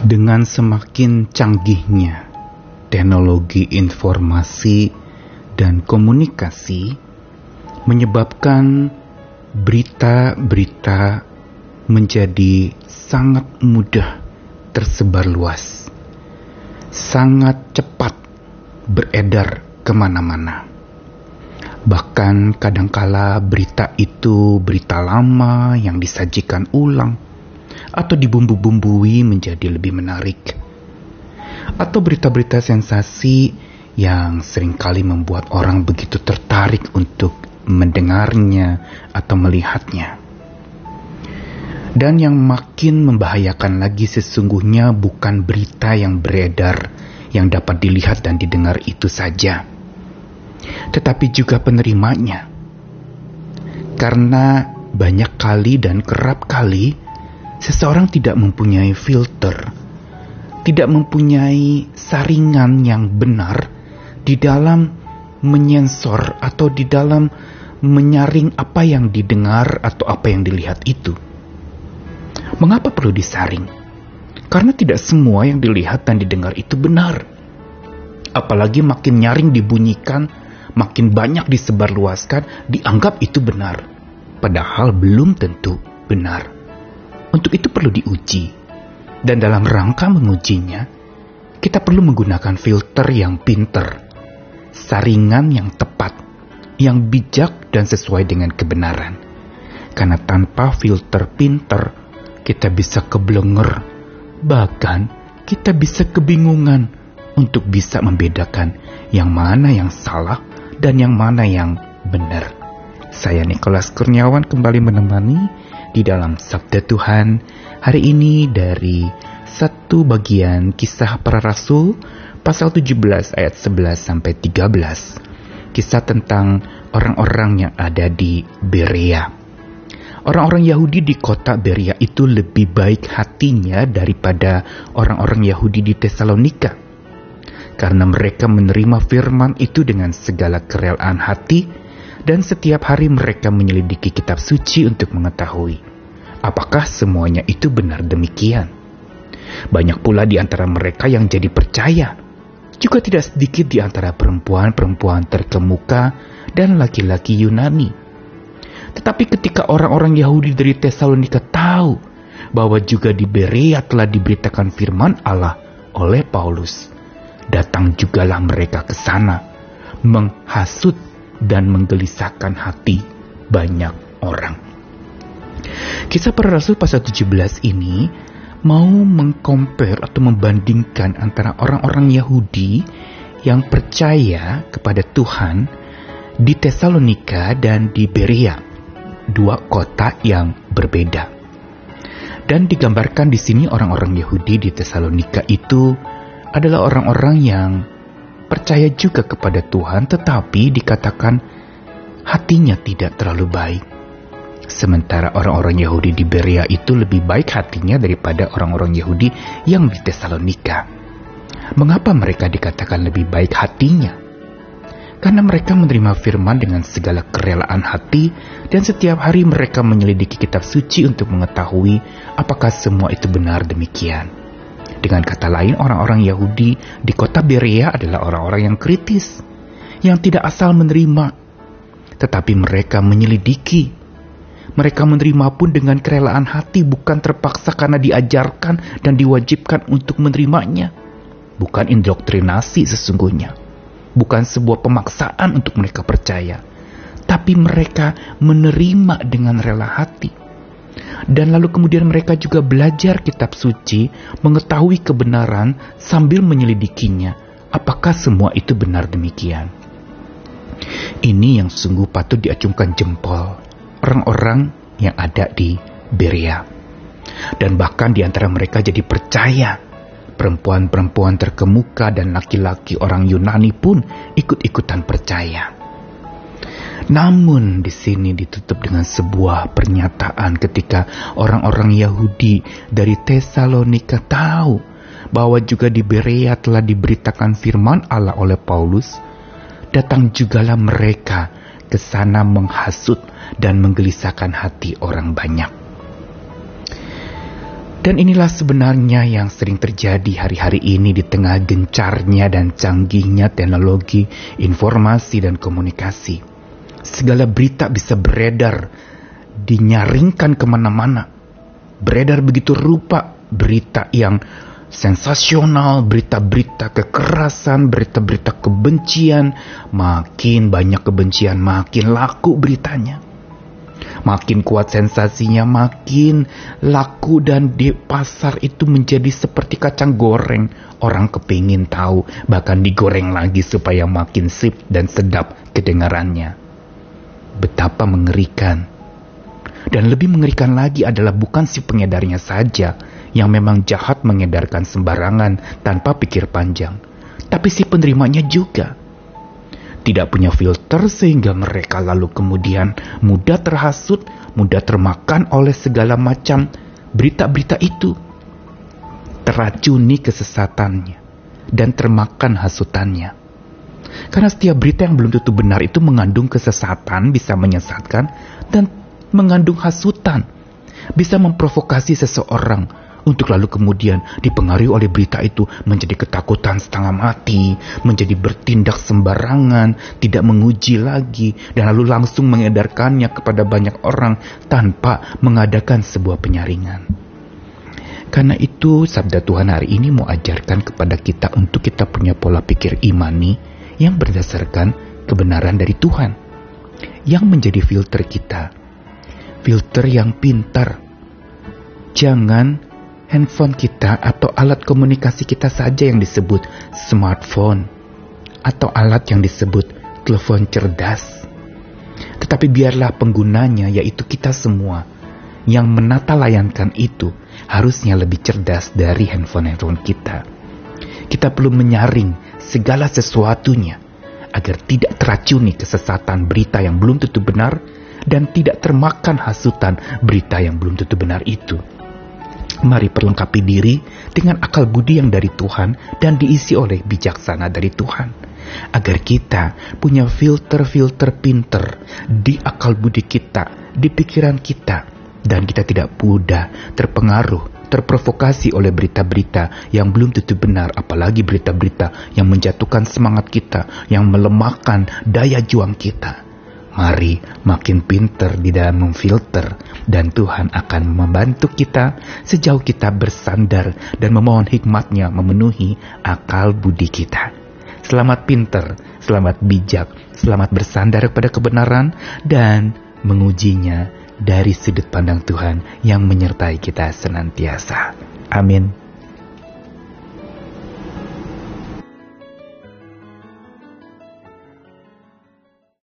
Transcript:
Dengan semakin canggihnya teknologi informasi dan komunikasi menyebabkan berita-berita menjadi sangat mudah tersebar luas, sangat cepat beredar kemana-mana. Bahkan kadangkala berita itu berita lama yang disajikan ulang, atau dibumbu-bumbui menjadi lebih menarik, atau berita-berita sensasi yang seringkali membuat orang begitu tertarik untuk mendengarnya atau melihatnya. Dan yang makin membahayakan lagi sesungguhnya bukan berita yang beredar yang dapat dilihat dan didengar itu saja, tetapi juga penerimanya. Karena banyak kali dan kerap kali seseorang tidak mempunyai filter, tidak mempunyai saringan yang benar di dalam menyensor atau di dalam menyaring apa yang didengar atau apa yang dilihat itu. Mengapa perlu disaring? Karena tidak semua yang dilihat dan didengar itu benar. Apalagi makin nyaring dibunyikan, makin banyak disebarluaskan, dianggap itu benar. Padahal belum tentu benar. Untuk itu perlu diuji, dan dalam rangka mengujinya, kita perlu menggunakan filter yang pinter, saringan yang tepat, yang bijak dan sesuai dengan kebenaran. Karena tanpa filter pinter, kita bisa keblenger, bahkan kita bisa kebingungan untuk bisa membedakan yang mana yang salah dan yang mana yang benar. Saya Nikolas Kurniawan kembali menemani di dalam Sabda Tuhan hari ini dari satu bagian Kisah Para Rasul pasal 17 ayat 11 sampai 13. Kisah tentang orang-orang yang ada di Berea. Orang-orang Yahudi di kota Berea itu lebih baik hatinya daripada orang-orang Yahudi di Tesalonika, karena mereka menerima firman itu dengan segala kerelaan hati. Dan setiap hari mereka menyelidiki kitab suci untuk mengetahui apakah semuanya itu benar demikian. Banyak pula di antara mereka yang jadi percaya. Juga tidak sedikit di antara perempuan-perempuan terkemuka dan laki-laki Yunani. Tetapi ketika orang-orang Yahudi dari Tesalonika tahu bahwa juga di Berea telah diberitakan firman Allah oleh Paulus, datang jugalah mereka ke sana, menghasut dan menggelisahkan hati banyak orang. Kisah Para Rasul pasal 17 ini mau mengkompare atau membandingkan antara orang-orang Yahudi yang percaya kepada Tuhan di Tesalonika dan di Berea, dua kota yang berbeda. Dan digambarkan di sini orang-orang Yahudi di Tesalonika itu adalah orang-orang yang percaya juga kepada Tuhan, tetapi dikatakan hatinya tidak terlalu baik. Sementara orang-orang Yahudi di Berea itu lebih baik hatinya daripada orang-orang Yahudi yang di Tesalonika. Mengapa mereka dikatakan lebih baik hatinya? Karena mereka menerima firman dengan segala kerelaan hati, dan setiap hari mereka menyelidiki kitab suci untuk mengetahui apakah semua itu benar demikian. Dengan kata lain, orang-orang Yahudi di kota Berea adalah orang-orang yang kritis, yang tidak asal menerima, tetapi mereka menyelidiki. Mereka menerima pun dengan kerelaan hati, bukan terpaksa karena diajarkan dan diwajibkan untuk menerimanya. Bukan indoktrinasi sesungguhnya, bukan sebuah pemaksaan untuk mereka percaya, tapi mereka menerima dengan rela hati. Dan lalu kemudian mereka juga belajar kitab suci, mengetahui kebenaran sambil menyelidikinya, apakah semua itu benar demikian. Ini yang sungguh patut diacungkan jempol orang-orang yang ada di Berea. Dan bahkan di antara mereka jadi percaya. Perempuan-perempuan terkemuka dan laki-laki orang Yunani pun ikut-ikutan percaya. Namun di sini ditutup dengan sebuah pernyataan ketika orang-orang Yahudi dari Tesalonika tahu bahwa juga di Berea telah diberitakan firman Allah oleh Paulus, datang jugalah mereka ke sana menghasut dan menggelisahkan hati orang banyak. Dan inilah sebenarnya yang sering terjadi hari-hari ini di tengah gencarnya dan canggihnya teknologi, informasi, dan komunikasi. Segala berita bisa beredar, dinyaringkan kemana-mana. Beredar begitu rupa, berita yang sensasional, berita-berita kekerasan, berita-berita kebencian. Makin banyak kebencian, makin laku beritanya. Makin kuat sensasinya, makin laku, dan di pasar itu menjadi seperti kacang goreng. Orang kepingin tahu, bahkan digoreng lagi supaya makin sip dan sedap kedengarannya. Betapa mengerikan. Dan lebih mengerikan lagi adalah bukan si pengedarnya saja yang memang jahat mengedarkan sembarangan tanpa pikir panjang, tapi si penerimanya juga tidak punya filter, sehingga mereka lalu kemudian mudah terhasut, mudah termakan oleh segala macam berita-berita itu. Teracuni kesesatannya dan termakan hasutannya. Karena setiap berita yang belum tentu benar itu mengandung kesesatan, bisa menyesatkan, dan mengandung hasutan, bisa memprovokasi seseorang untuk lalu kemudian dipengaruhi oleh berita itu menjadi ketakutan setengah mati, menjadi bertindak sembarangan, tidak menguji lagi, dan lalu langsung mengedarkannya kepada banyak orang tanpa mengadakan sebuah penyaringan. Karena itu, sabda Tuhan hari ini mau ajarkan kepada kita untuk kita punya pola pikir imani yang berdasarkan kebenaran dari Tuhan, yang menjadi filter kita. Filter yang pintar. Jangan handphone kita atau alat komunikasi kita saja yang disebut smartphone atau alat yang disebut telepon cerdas. Tetapi biarlah penggunanya, yaitu kita semua, yang menata layankan itu harusnya lebih cerdas dari handphone-handphone kita. Kita perlu menyaring segala sesuatunya agar tidak teracuni kesesatan berita yang belum tentu benar dan tidak termakan hasutan berita yang belum tentu benar itu. Mari perlengkapi diri dengan akal budi yang dari Tuhan dan diisi oleh bijaksana dari Tuhan, agar kita punya filter-filter pinter di akal budi kita, di pikiran kita, dan kita tidak mudah terpengaruh, terprovokasi oleh berita-berita yang belum tentu benar, apalagi berita-berita yang menjatuhkan semangat kita, yang melemahkan daya juang kita. Mari makin pintar di dalam memfilter, dan Tuhan akan membantu kita sejauh kita bersandar dan memohon hikmatnya memenuhi akal budi kita. Selamat pintar, selamat bijak, selamat bersandar kepada kebenaran dan mengujinya dari sudut pandang Tuhan yang menyertai kita senantiasa. Amin.